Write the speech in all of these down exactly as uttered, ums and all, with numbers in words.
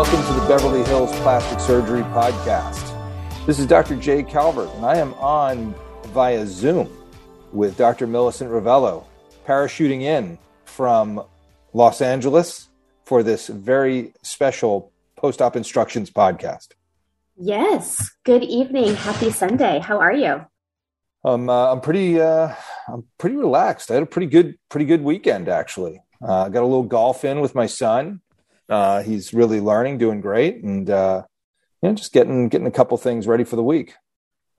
welcome to the Beverly Hills Plastic Surgery Podcast. This is Doctor Jay Calvert, and I am on via Zoom with Doctor Millicent Rovelo, parachuting in from Los Angeles for this very special post-op instructions podcast. Yes. Good evening. Happy Sunday. How are you? Um, uh, I'm pretty. Uh, I'm pretty relaxed. I had a pretty good, pretty good weekend actually. Uh, I got a little golf in with my son. Uh, he's really learning, doing great, and uh, you know, just getting getting a couple things ready for the week.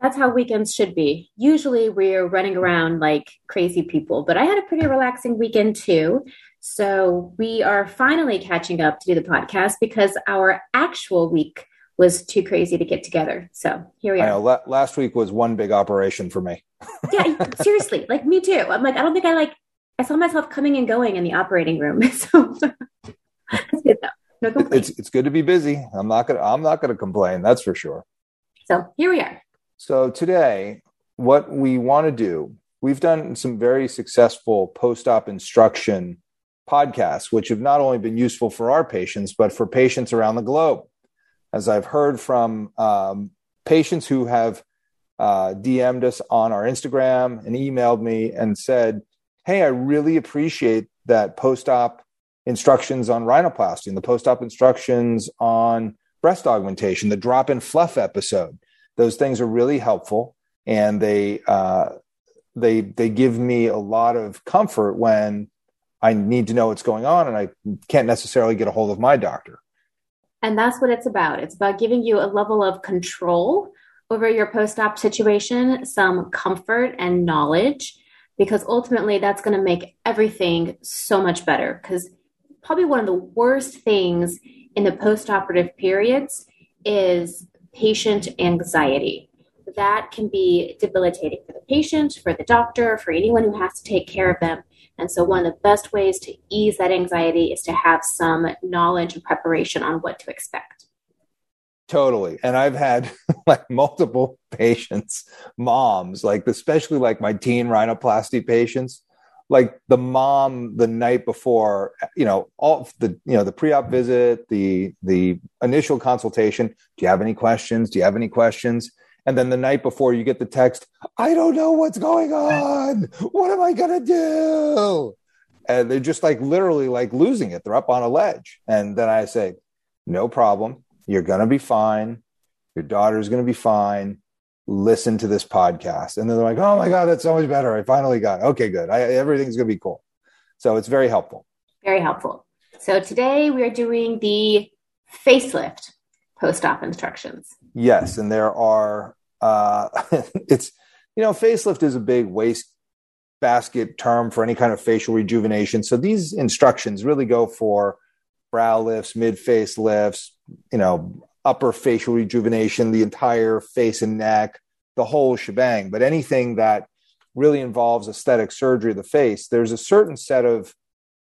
That's how weekends should be. Usually we're running around like crazy people, but I had a pretty relaxing weekend too. So we are finally catching up to do the podcast because our actual week was too crazy to get together. So here we are. I know, la- last week was one big operation for me. Yeah, seriously. Like me too. I'm like, I don't think I like, I saw myself coming and going in the operating room. So it's good though. No complaints. It's, it's good to be busy. I'm not going to, I'm not going to complain. That's for sure. So here we are. So today, what we want to do, we've done some very successful post-op instruction podcasts, which have not only been useful for our patients, but for patients around the globe. As I've heard from um, patients who have uh, D M'd us on our Instagram and emailed me and said, hey, I really appreciate that post-op instructions on rhinoplasty and the post-op instructions on breast augmentation, the drop and fluff episode. Those things are really helpful, and they uh, they they give me a lot of comfort when I need to know what's going on and I can't necessarily get a hold of my doctor. And that's what it's about. It's about giving you a level of control over your post-op situation, some comfort and knowledge, because ultimately that's going to make everything so much better. Because probably one of the worst things in the post-operative periods is patient anxiety. That can be debilitating for the patient, for the doctor, for anyone who has to take care of them. And so one of the best ways to ease that anxiety is to have some knowledge and preparation on what to expect. Totally. And I've had like multiple patients, moms, like especially like my teen rhinoplasty patients, like the mom the night before, you know, all the, you know, the pre-op visit, the, the initial consultation. Do you have any questions? Do you have any questions? And then the night before you get the text, I don't know what's going on. What am I going to do? And they're just like, literally like losing it. They're up on a ledge. And then I say, no problem. You're going to be fine. Your daughter's going to be fine. Listen to this podcast. And then they're like, oh my God, that's so much better. I finally got it. Okay, good. I, everything's going to be cool. So it's very helpful. Very helpful. So today we are doing the facelift post-op instructions. Yes. And there are, uh, it's, you know, facelift is a big waste basket term for any kind of facial rejuvenation. So these instructions really go for brow lifts, mid-face lifts, you know, upper facial rejuvenation, the entire face and neck, the whole shebang. But anything that really involves aesthetic surgery of the face, there's a certain set of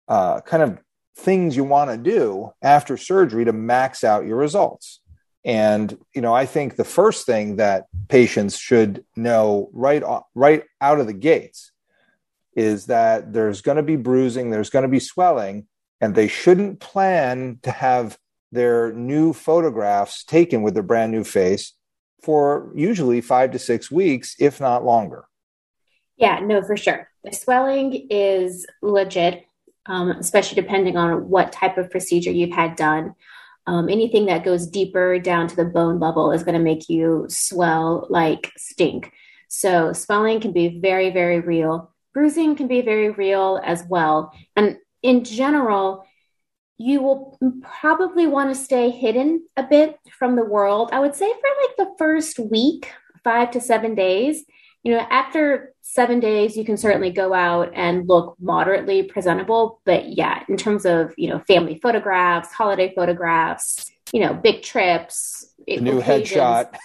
uh, kind of things you want to do after surgery to max out your results. And, you know, I think the first thing that patients should know right, right out of the gates is that there's going to be bruising, there's going to be swelling, and they shouldn't plan to have their new photographs taken with their brand new face for usually five to six weeks, if not longer. Yeah, no, for sure. The swelling is legit, um, especially depending on what type of procedure you've had done. Um, anything that goes deeper down to the bone level is going to make you swell like stink. So swelling can be very, very real. Bruising can be very real as well. And in general, you will probably want to stay hidden a bit from the world. I would say for like the first week, five to seven days, you know, after seven days, you can certainly go out and look moderately presentable. But yeah, in terms of, you know, family photographs, holiday photographs, you know, big trips, the new headshot,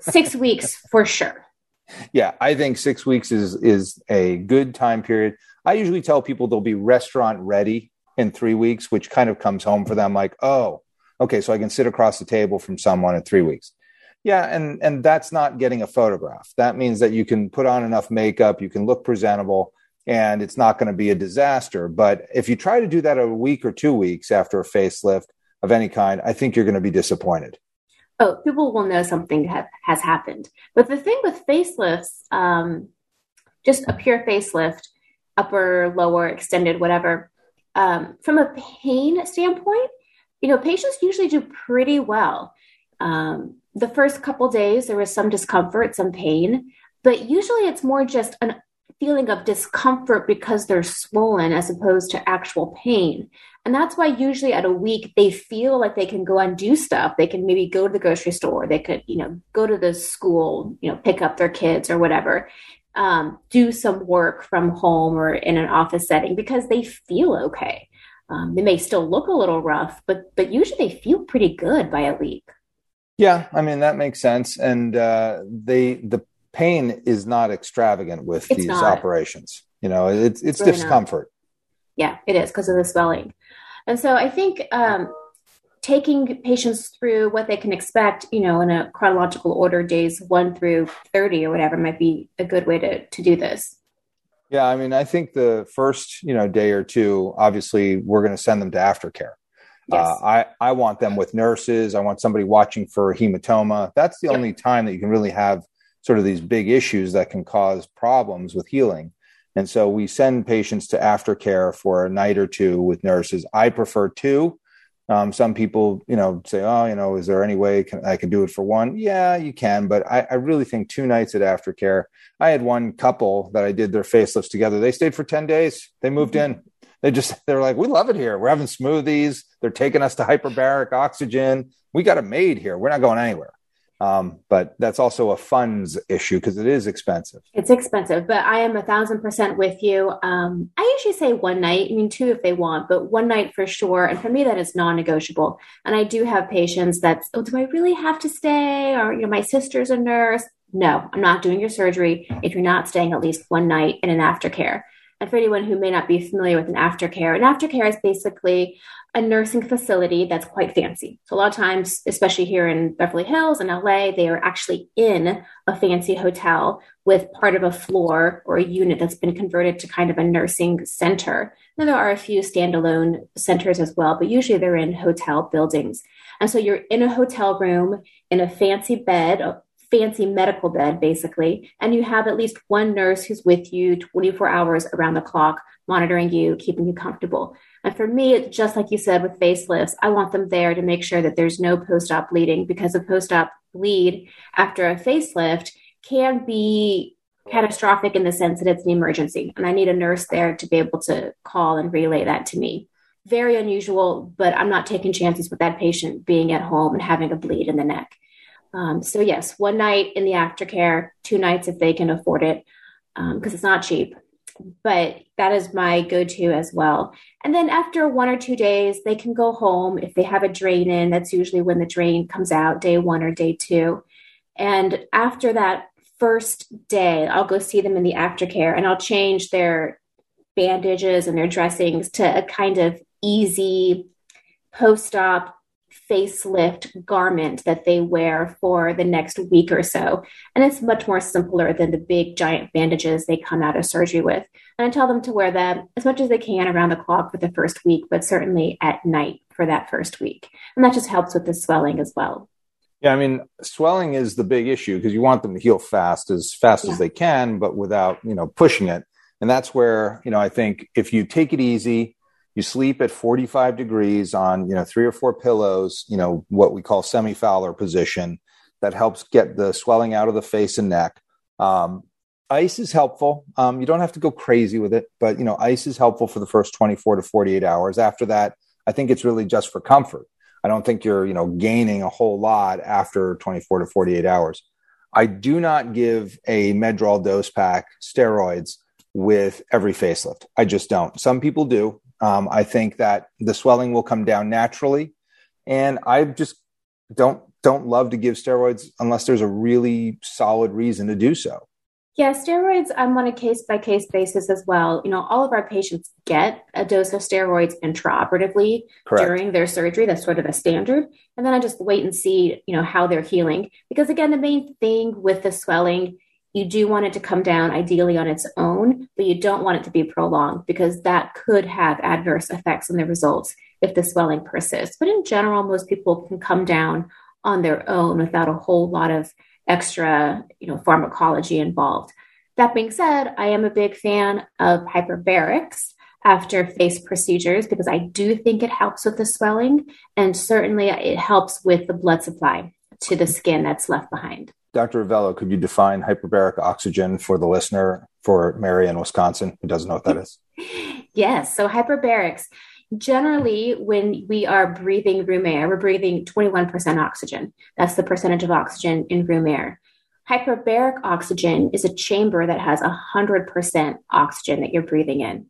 six weeks for sure. Yeah. I think six weeks is, is a good time period. I usually tell people they'll be restaurant ready in three weeks, which kind of comes home for them like, oh, okay, so I can sit across the table from someone in three weeks. Yeah, and and that's not getting a photograph. That means that you can put on enough makeup, you can look presentable, and it's not going to be a disaster. But if you try to do that a week or two weeks after a facelift, of any kind, I think you're going to be disappointed. Oh, people will know something ha- has happened. But the thing with facelifts, um, just a pure facelift, upper, lower, extended, whatever, um, from a pain standpoint, you know, patients usually do pretty well. Um, the first couple days, there was some discomfort, some pain, but usually it's more just a feeling of discomfort because they're swollen as opposed to actual pain. And that's why usually at a week, they feel like they can go and do stuff. They can maybe go to the grocery store. They could, you know, go to the school, you know, pick up their kids or whatever, um, do some work from home or in an office setting because they feel okay. Um, they may still look a little rough, but, but usually they feel pretty good by a week. Yeah. I mean, that makes sense. And uh, they, the pain is not extravagant with it's these not. operations. You know, it's, it's really discomfort. Not. Yeah, it is because of the swelling. And so I think um, taking patients through what they can expect, you know, in a chronological order, days one through thirty or whatever might be a good way to, to do this. Yeah. I mean, I think the first, you know, day or two, obviously we're going to send them to aftercare. Yes. Uh, I, I want them with nurses. I want somebody watching for hematoma. That's the yep. only time that you can really have sort of these big issues that can cause problems with healing. And so we send patients to aftercare for a night or two with nurses. I prefer two. Um, some people, you know, say, oh, you know, is there any way can, I can do it for one? Yeah, you can. But I, I really think two nights at aftercare. I had one couple that I did their facelifts together. They stayed for ten days. They moved in. They just, they're like, we love it here. We're having smoothies. They're taking us to hyperbaric oxygen. We got it made here. We're not going anywhere. Um, but that's also a funds issue because it is expensive. It's expensive, but I am a thousand percent with you. Um, I usually say one night, I mean, two if they want, but one night for sure. And for me, that is non-negotiable. And I do have patients that's, oh, do I really have to stay? Or, you know, my sister's a nurse. No, I'm not doing your surgery if you're not staying at least one night in an aftercare. And for anyone who may not be familiar with an aftercare, an aftercare is basically a nursing facility that's quite fancy. So a lot of times, especially here in Beverly Hills and L A, they are actually in a fancy hotel with part of a floor or a unit that's been converted to kind of a nursing center. Now, there are a few standalone centers as well, but usually they're in hotel buildings. And so you're in a hotel room in a fancy bed, fancy medical bed, basically. And you have at least one nurse who's with you twenty-four hours around the clock, monitoring you, keeping you comfortable. And for me, just like you said, with facelifts, I want them there to make sure that there's no post-op bleeding, because a post-op bleed after a facelift can be catastrophic in the sense that it's an emergency. And I need a nurse there to be able to call and relay that to me. Very unusual, but I'm not taking chances with that patient being at home and having a bleed in the neck. Um, so yes, one night in the aftercare, two nights if they can afford it, um, because it's not cheap, but that is my go-to as well. And then after one or two days, they can go home. If they have a drain in, that's usually when the drain comes out, day one or day two. And after that first day, I'll go see them in the aftercare and I'll change their bandages and their dressings to a kind of easy post-op facelift garment that they wear for the next week or so. And it's much more simpler than the big giant bandages they come out of surgery with. And I tell them to wear them as much as they can around the clock for the first week, but certainly at night for that first week. And that just helps with the swelling as well. Yeah. I mean, swelling is the big issue because you want them to heal fast, as fast yeah. as they can, but without, you know, pushing it. And that's where, you know, I think if you take it easy, you sleep at forty-five degrees on, you know, three or four pillows, you know, what we call semi-Fowler position, that helps get the swelling out of the face and neck. Um, ice is helpful. Um, you don't have to go crazy with it, but, you know, ice is helpful for the first twenty-four to forty-eight hours. After that, I think it's really just for comfort. I don't think you're, you know, gaining a whole lot after twenty-four to forty-eight hours. I do not give a Medrol dose pack steroids with every facelift. I just don't. Some people do. Um, I think that the swelling will come down naturally, and I just don't don't love to give steroids unless there's a really solid reason to do so. Yeah, steroids, I'm on a case-by-case basis as well. You know, all of our patients get a dose of steroids intraoperatively Correct. During their surgery. That's sort of a standard. And then I just wait and see, you know, how they're healing. Because, again, the main thing with the swelling, you do want it to come down ideally on its own, but you don't want it to be prolonged because that could have adverse effects on the results if the swelling persists. But in general, most people can come down on their own without a whole lot of extra, you know, pharmacology involved. That being said, I am a big fan of hyperbarics after face procedures because I do think it helps with the swelling, and certainly it helps with the blood supply to the skin that's left behind. Doctor Rovelo, could you define hyperbaric oxygen for the listener, for Mary in Wisconsin, who doesn't know what that is? Yes. So hyperbarics, generally when we are breathing room air, we're breathing twenty-one percent oxygen. That's the percentage of oxygen in room air. Hyperbaric oxygen is a chamber that has one hundred percent oxygen that you're breathing in.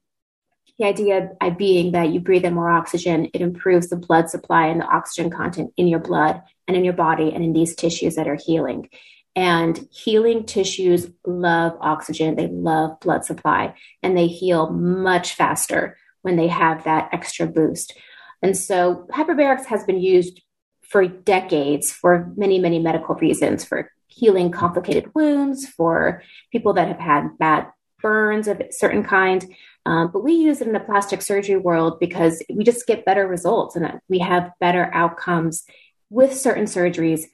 The idea being that you breathe in more oxygen, it improves the blood supply and the oxygen content in your blood and in your body and in these tissues that are healing. And healing tissues love oxygen. They love blood supply, and they heal much faster when they have that extra boost. And so hyperbarics has been used for decades for many, many medical reasons, for healing complicated wounds, for people that have had bad burns of a certain kind. Um, but we use it in the plastic surgery world because we just get better results and we have better outcomes with certain surgeries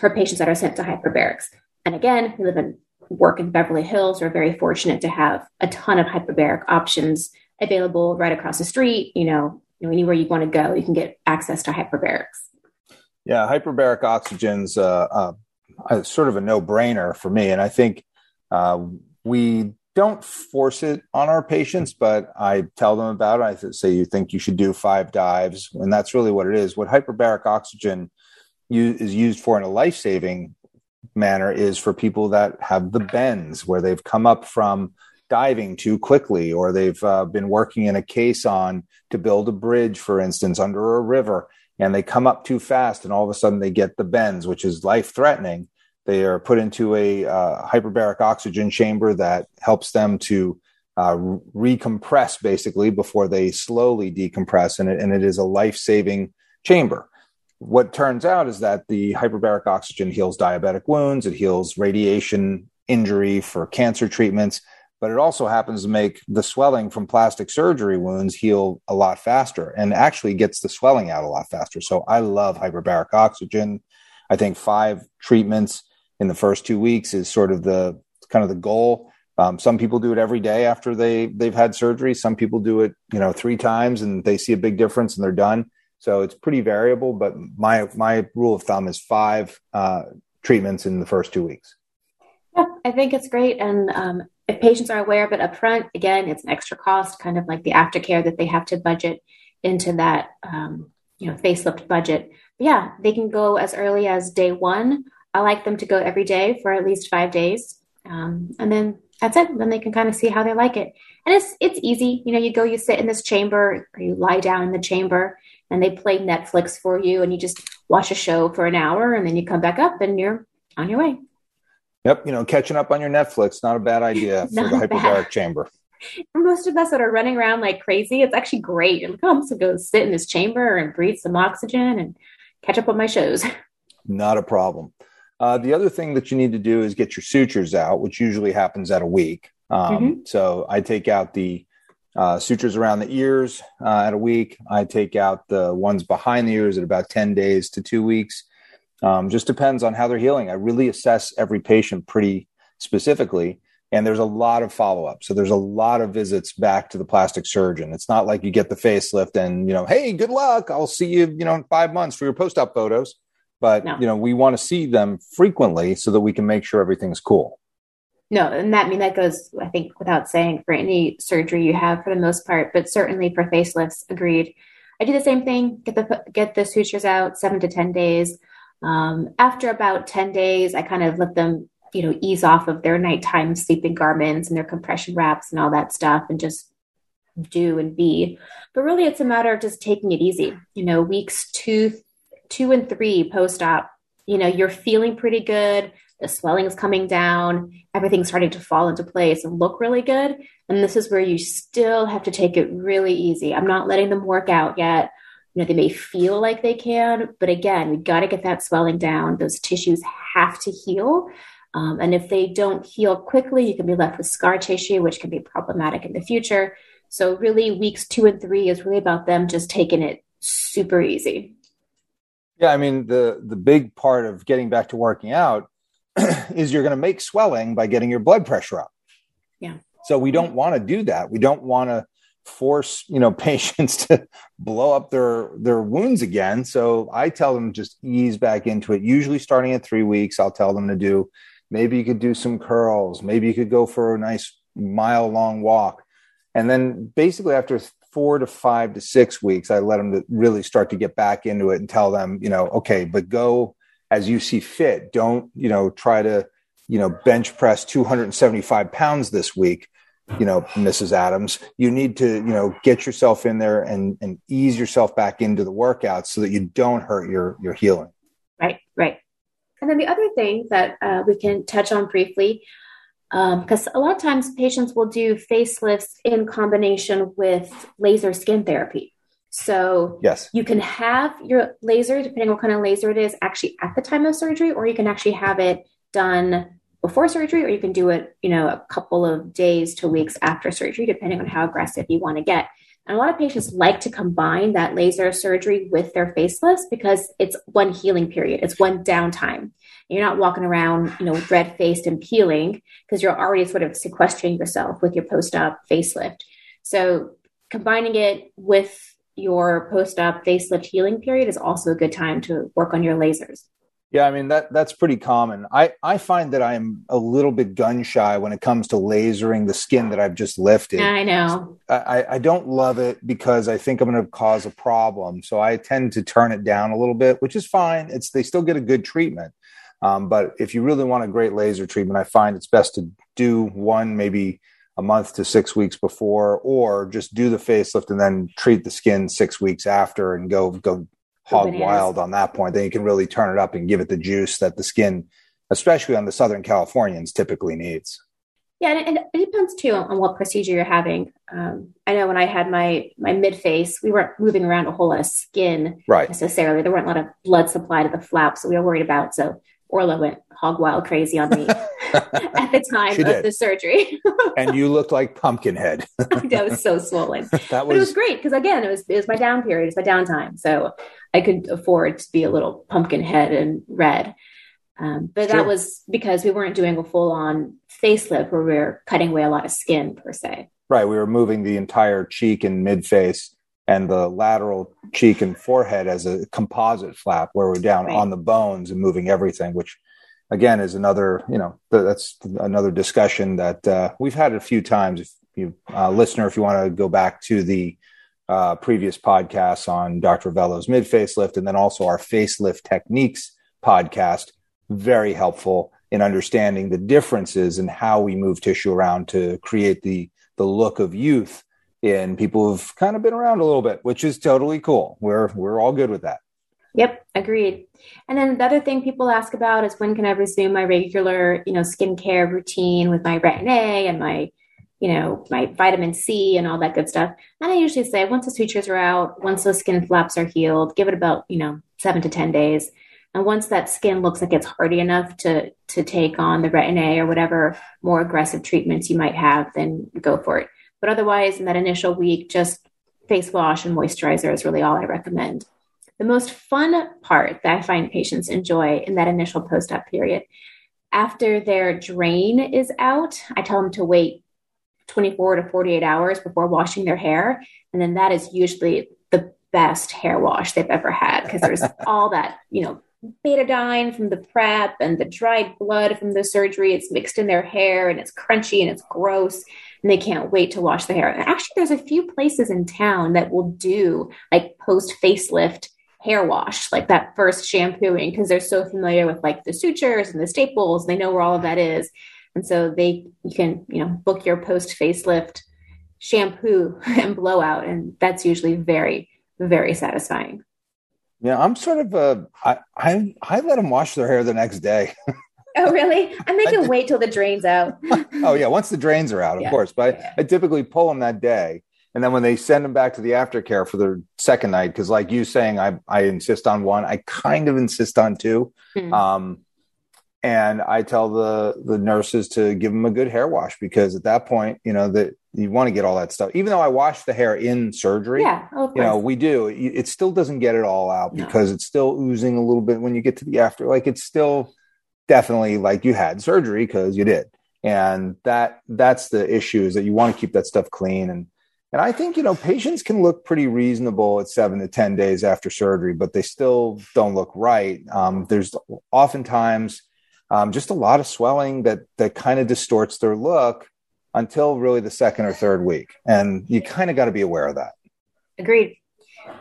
for patients that are sent to hyperbarics. And again, we live and work in Beverly Hills. We're very fortunate to have a ton of hyperbaric options available right across the street. You know, you know anywhere you want to go, you can get access to hyperbarics. Yeah, hyperbaric oxygen's uh, uh, sort of a no-brainer for me. And I think uh, we... don't force it on our patients, but I tell them about it. I th- say, you think you should do five dives. And that's really what it is. What hyperbaric oxygen u- is used for in a life-saving manner is for people that have the bends where they've come up from diving too quickly, or they've uh, been working in a caisson to build a bridge, for instance, under a river, and they come up too fast. And all of a sudden they get the bends, which is life-threatening. They are put into a uh, hyperbaric oxygen chamber that helps them to uh, recompress, basically, before they slowly decompress, and it, and it is a life-saving chamber. What turns out is that the hyperbaric oxygen heals diabetic wounds, it heals radiation injury for cancer treatments, but it also happens to make the swelling from plastic surgery wounds heal a lot faster, and actually gets the swelling out a lot faster. So I love hyperbaric oxygen. I think five treatments in the first two weeks is sort of the kind of the goal. Um, some people do it every day after they they've had surgery. Some people do it, you know, three times and they see a big difference and they're done. So it's pretty variable. But my my rule of thumb is five uh, treatments in the first two weeks. Yeah, I think it's great. And um, if patients are aware of it upfront, again, it's an extra cost, kind of like the aftercare that they have to budget into that um, you know facelift budget. But yeah, they can go as early as day one. I like them to go every day for at least five days. Um, and then that's it. Then they can kind of see how they like it. And it's it's easy. You know, you go, you sit in this chamber, or you lie down in the chamber, and they play Netflix for you, and you just watch a show for an hour, and then you come back up and you're on your way. Yep. You know, catching up on your Netflix, not a bad idea for the hyperbaric bad. chamber. For most of us that are running around like crazy, it's actually great. You're like, oh, I'm just going to go sit in this chamber and breathe some oxygen and catch up on my shows. Not a problem. Uh, the other thing that you need to do is get your sutures out, which usually happens at a week. Um, mm-hmm. So I take out the uh, sutures around the ears uh, at a week. I take out the ones behind the ears at about ten days to two weeks. Um, just depends on how they're healing. I really assess every patient pretty specifically. And there's a lot of follow-up. So there's a lot of visits back to the plastic surgeon. It's not like you get the facelift and, you know, hey, good luck. I'll see you, you know, in five months for your post-op photos. But, no. you know, we want to see them frequently so that we can make sure everything's cool. No, and that I mean, that goes, I think, without saying for any surgery you have for the most part, but certainly for facelifts, agreed. I do the same thing, get the get the sutures out seven to ten days. Um, after about ten days, I kind of let them, you know, ease off of their nighttime sleeping garments and their compression wraps and all that stuff and just do and be. But really, it's a matter of just taking it easy. You know, weeks two, two and three post-op, you know, you're feeling pretty good. The swelling is coming down. Everything's starting to fall into place and look really good. And this is where you still have to take it really easy. I'm not letting them work out yet. You know, they may feel like they can, but again, we got to get that swelling down. Those tissues have to heal. Um, and if they don't heal quickly, you can be left with scar tissue, which can be problematic in the future. So really weeks two and three is really about them just taking it super easy. Yeah. I mean, the, the big part of getting back to working out is you're going to make swelling by getting your blood pressure up. Yeah. So we don't want to do that. We don't want to force, you know, patients to blow up their, their wounds again. So I tell them just ease back into it. Usually starting at three weeks, I'll tell them to do, maybe you could do some curls. Maybe you could go for a nice mile long walk. And then basically after four to five to six weeks, I let them to really start to get back into it and tell them, you know, okay, but go as you see fit. Don't, you know, try to, you know, bench press two hundred seventy-five pounds this week, you know, Missus Adams. You need to, you know, get yourself in there and, and ease yourself back into the workout so that you don't hurt your, your healing. Right, right. And then the other thing that uh, we can touch on briefly, because um, a lot of times patients will do facelifts in combination with laser skin therapy. So yes, you can have your laser, depending on what kind of laser it is, actually at the time of surgery, or you can actually have it done before surgery, or you can do it, you know, a couple of days to weeks after surgery, depending on how aggressive you want to get. And a lot of patients like to combine that laser surgery with their facelifts because it's one healing period. It's one downtime. You're not walking around, you know, red faced and peeling because you're already sort of sequestering yourself with your post-op facelift. So combining it with your post-op facelift healing period is also a good time to work on your lasers. Yeah. I mean, that that's pretty common. I, I find that I'm a little bit gun shy when it comes to lasering the skin that I've just lifted. I know. I, I don't love it because I think I'm going to cause a problem. So I tend to turn it down a little bit, which is fine. It's, they still get a good treatment. Um, but if you really want a great laser treatment, I find it's best to do one, maybe a month to six weeks before, or just do the facelift and then treat the skin six weeks after and go, go, hog wild on that point. Then you can really turn it up and give it the juice that the skin, especially on the Southern Californians, typically needs. Yeah. And it, it depends too on what procedure you're having. Um, I know when I had my, my mid face, we weren't moving around a whole lot of skin right. necessarily. There weren't a lot of blood supply to the flap. So we were worried about, so Orla went hog wild crazy on me at the time she of did. the surgery. And you looked like Pumpkinhead. I was so swollen. That was... But it was great because, again, it was it was my down period. It was my downtime. So I could afford to be a little Pumpkinhead and red. Um, but sure. That was because we weren't doing a full-on facelift where we were cutting away a lot of skin, per se. Right. We were moving the entire cheek and mid-face and the lateral cheek and forehead as a composite flap where we're down right. on the bones and moving everything, which again is another, you know, th- that's another discussion that uh, we've had a few times. If you uh, listener, if you want to go back to the uh, previous podcasts on Doctor Rovelo's mid facelift, and then also our facelift techniques podcast, very helpful in understanding the differences in how we move tissue around to create the, the look of youth in people who've kind of been around a little bit, which is totally cool. We're, we're all good with that. Yep. Agreed. And then the other thing people ask about is when can I resume my regular, you know, skincare routine with my Retin-A and my, you know, my vitamin C and all that good stuff. And I usually say once the sutures are out, once those skin flaps are healed, give it about, you know, seven to ten days. And once that skin looks like it's hardy enough to, to take on the Retin-A or whatever more aggressive treatments you might have, then go for it. But otherwise, in that initial week, just face wash and moisturizer is really all I recommend. The most fun part that I find patients enjoy in that initial post-op period, after their drain is out, I tell them to wait twenty-four to forty-eight hours before washing their hair. And then that is usually the best hair wash they've ever had because there's all that, you know, betadine from the prep and the dried blood from the surgery. It's mixed in their hair and it's crunchy and it's gross. And they can't wait to wash the hair. And actually, there's a few places in town that will do like post-facelift hair wash, like that first shampooing, because they're so familiar with like the sutures and the staples, and they know where all of that is. And so they, you can, you know, book your post facelift shampoo and blowout. And that's usually very, very satisfying. Yeah. I'm sort of a, I, I, I let them wash their hair the next day. Oh, really? I make them wait till the drain's out. Oh yeah. Once the drains are out, of yeah. course, but yeah. I, I typically pull them that day. And then when they send them back to the aftercare for their second night, because like you saying, I I insist on one, I kind of insist on two. Mm-hmm. Um, And I tell the the nurses to give them a good hair wash, because at that point, you know, that you want to get all that stuff. Even though I wash the hair in surgery, yeah, of you know, we do, it still doesn't get it all out, no. because it's still oozing a little bit when you get to the after. Like, it's still definitely like you had surgery, because you did. And that that's the issue, is that you want to keep that stuff clean. And and I think, you know, patients can look pretty reasonable at seven to ten days after surgery, but they still don't look right. Um, there's oftentimes... Um, just a lot of swelling that that kind of distorts their look until really the second or third week. And you kind of got to be aware of that. Agreed.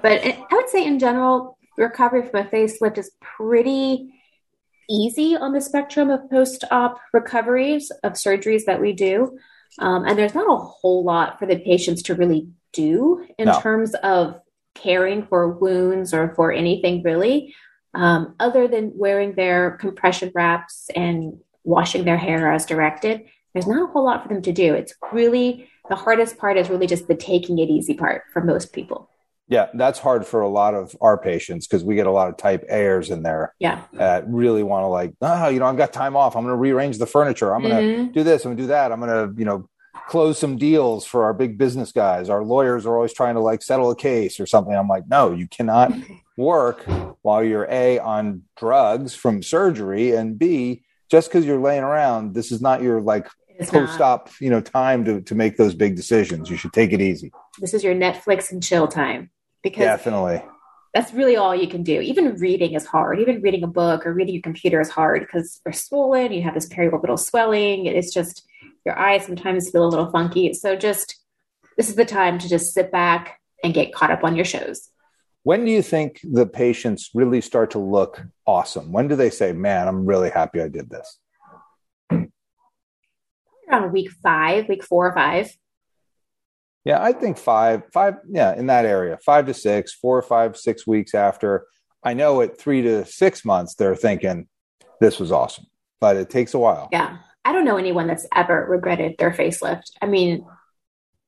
But I would say in general, recovery from a facelift is pretty easy on the spectrum of post-op recoveries of surgeries that we do. Um, and there's not a whole lot for the patients to really do in no. terms of caring for wounds or for anything really. Um, other than wearing their compression wraps and washing their hair as directed, there's not a whole lot for them to do. It's really, the hardest part is really just the taking it easy part for most people. Yeah. That's hard for a lot of our patients, because we get a lot of type A's in there. Yeah. Uh, really want to like, oh, you know, I've got time off. I'm going to rearrange the furniture. I'm going to mm-hmm. do this. I'm going to do that. I'm going to, you know, close some deals for our big business guys. Our lawyers are always trying to like settle a case or something. I'm like, no, you cannot work while you're A, on drugs from surgery, and B, just because you're laying around, this is not your like it's post-op, not. you know, time to, to make those big decisions. You should take it easy. This is your Netflix and chill time, because definitely that's really all you can do. Even reading is hard. Even reading a book or reading your computer is hard, because you're swollen. You have this periorbital swelling. It's just, your eyes sometimes feel a little funky. So just, this is the time to just sit back and get caught up on your shows. When do you think the patients really start to look awesome? When do they say, man, I'm really happy I did this? Around week five, week four or five. Yeah, I think five, five, yeah, in that area, five to six, four or five, six weeks after. I know at three to six months, they're thinking this was awesome, but it takes a while. Yeah. I don't know anyone that's ever regretted their facelift. I mean,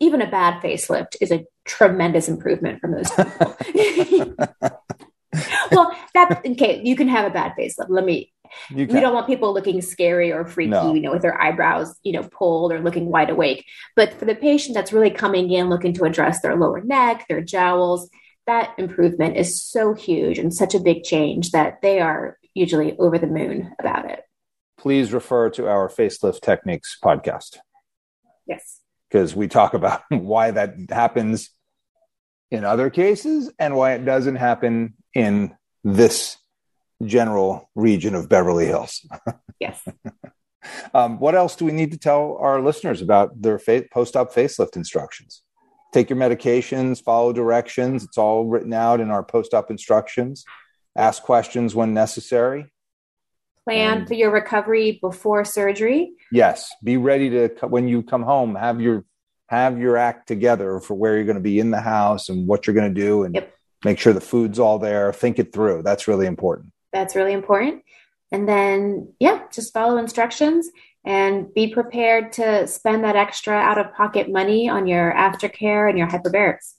even a bad facelift is a tremendous improvement from those people. Well, that okay, you can have a bad facelift. Let me you we don't want people looking scary or freaky, no. you know, with their eyebrows, you know, pulled or looking wide awake. But for the patient that's really coming in looking to address their lower neck, their jowls, that improvement is so huge and such a big change that they are usually over the moon about it. Please refer to our facelift techniques podcast. Yes. Because we talk about why that happens in other cases and why it doesn't happen in this general region of Beverly Hills. Yes. um, what else do we need to tell our listeners about their fa- post-op facelift instructions? Take your medications, follow directions. It's all written out in our post-op instructions. Ask questions when necessary. Plan for your recovery before surgery. Yes. Be ready to, when you come home, have your, have your act together for where you're going to be in the house and what you're going to do, and yep. make sure the food's all there. Think it through. That's really important. That's really important. And then, yeah, just follow instructions and be prepared to spend that extra out of pocket money on your aftercare and your hyperbarics.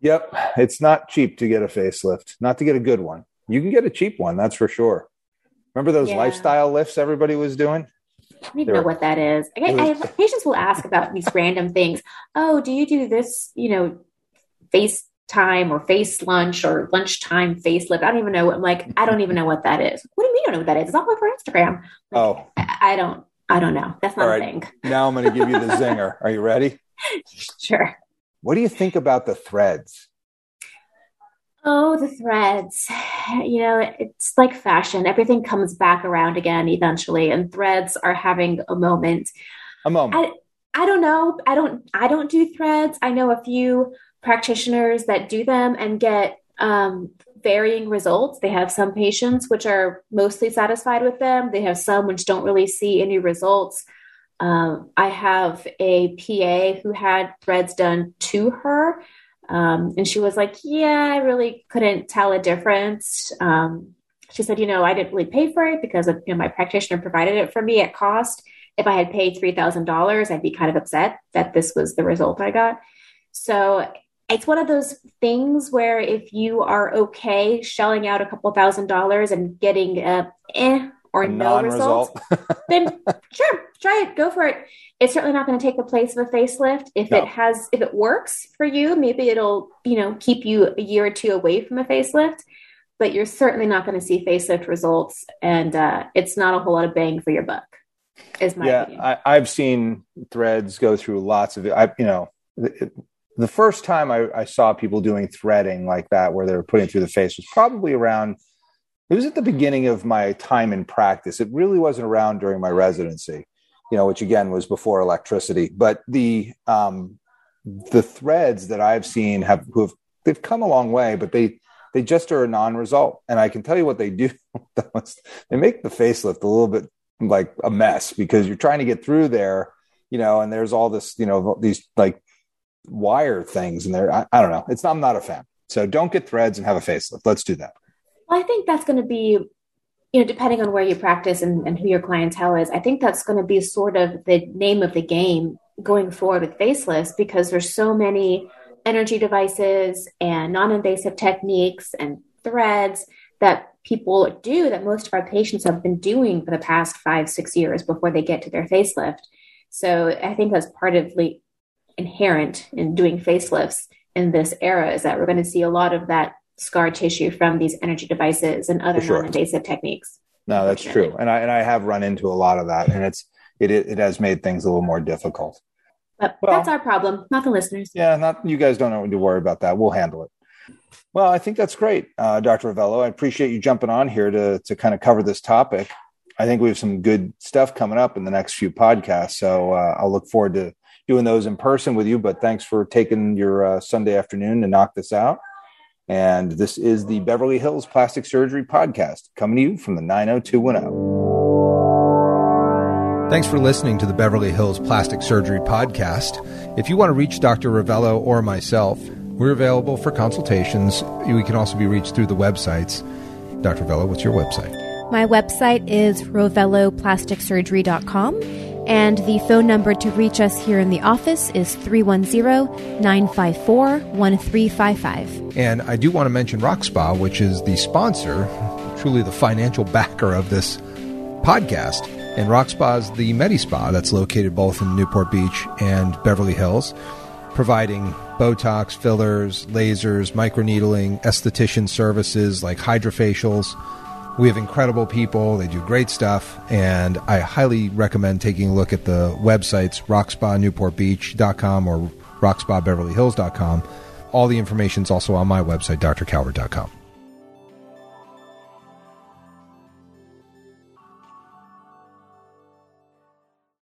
Yep. It's not cheap to get a facelift, not to get a good one. You can get a cheap one, that's for sure. Remember those yeah. lifestyle lifts everybody was doing? I don't even know what that is. I, I, I, patients will ask about these random things. Oh, do you do this, you know, face time or face lunch or lunchtime facelift? I don't even know. I'm like, I don't even know what that is. What do you mean you don't know what that is? It's all over Instagram. Like, oh. I, I don't, I don't know. That's not right. a thing. Now I'm going to give you the zinger. Are you ready? Sure. What do you think about the threads? Oh, the threads, you know, it's like fashion. Everything comes back around again eventually. And threads are having a moment. A moment. I, I don't know. I don't, I don't do threads. I know a few practitioners that do them and get um, varying results. They have some patients which are mostly satisfied with them. They have some which don't really see any results. Um, I have a P A who had threads done to her. Um, and she was like, yeah, I really couldn't tell a difference. Um, she said, you know, I didn't really pay for it because of, you know, my practitioner provided it for me at cost. If I had paid three thousand dollars, I'd be kind of upset that this was the result I got. So it's one of those things where if you are okay shelling out a couple thousand dollars and getting a eh or no result, then sure, try it, go for it. It's certainly not going to take the place of a facelift. If no. it has, if it works for you, maybe it'll, you know, keep you a year or two away from a facelift, but you're certainly not going to see facelift results. And uh, it's not a whole lot of bang for your buck is my yeah, opinion. I, I've seen threads go through lots of, I, you know, it, the first time I, I saw people doing threading like that, where they were putting through the face was probably around, it was at the beginning of my time in practice. It really wasn't around during my residency, you know, which again was before electricity, but the, um, the threads that I've seen have, who have, they've come a long way, but they, they just are a non-result. And I can tell you what they do. They make the facelift a little bit like a mess because you're trying to get through there, you know, and there's all this, you know, these like wire things in there. I, I don't know. It's I'm not a fan. So don't get threads and have a facelift. Let's do that. Well, I think that's going to be, you know, depending on where you practice and, and who your clientele is, I think that's going to be sort of the name of the game going forward with facelifts, because there's so many energy devices and non-invasive techniques and threads that people do that most of our patients have been doing for the past five, six years before they get to their facelift. So I think that's part of the inherent in doing facelifts in this era is that we're going to see a lot of that scar tissue from these energy devices and other sure. non-invasive techniques. No, that's true. And I, and I have run into a lot of that, and it's, it, it has made things a little more difficult, but well, that's our problem. Not the listeners. Yeah. Not, you guys don't need to worry about that. We'll handle it. Well, I think that's great. Uh, Doctor Rovelo, I appreciate you jumping on here to, to kind of cover this topic. I think we have some good stuff coming up in the next few podcasts. So uh, I'll look forward to doing those in person with you, but thanks for taking your uh, Sunday afternoon to knock this out. And this is the Beverly Hills Plastic Surgery Podcast, coming to you from the nine oh two one oh. Thanks for listening to the Beverly Hills Plastic Surgery Podcast. If you want to reach Doctor Rovelo or myself, we're available for consultations. We can also be reached through the websites. Doctor Rovelo, what's your website? My website is rovelo plastic surgery dot com, and the phone number to reach us here in the office is three one zero, nine five four, one three five five. And I do want to mention Rock Spa, which is the sponsor, truly the financial backer of this podcast. And Rock Spa is the Medi-Spa that's located both in Newport Beach and Beverly Hills, providing Botox, fillers, lasers, microneedling, esthetician services like hydrofacials. We have incredible people. They do great stuff. And I highly recommend taking a look at the websites, rock spa newport beach dot com or rock spa beverly hills dot com. All the information is also on my website, d r calvert dot com.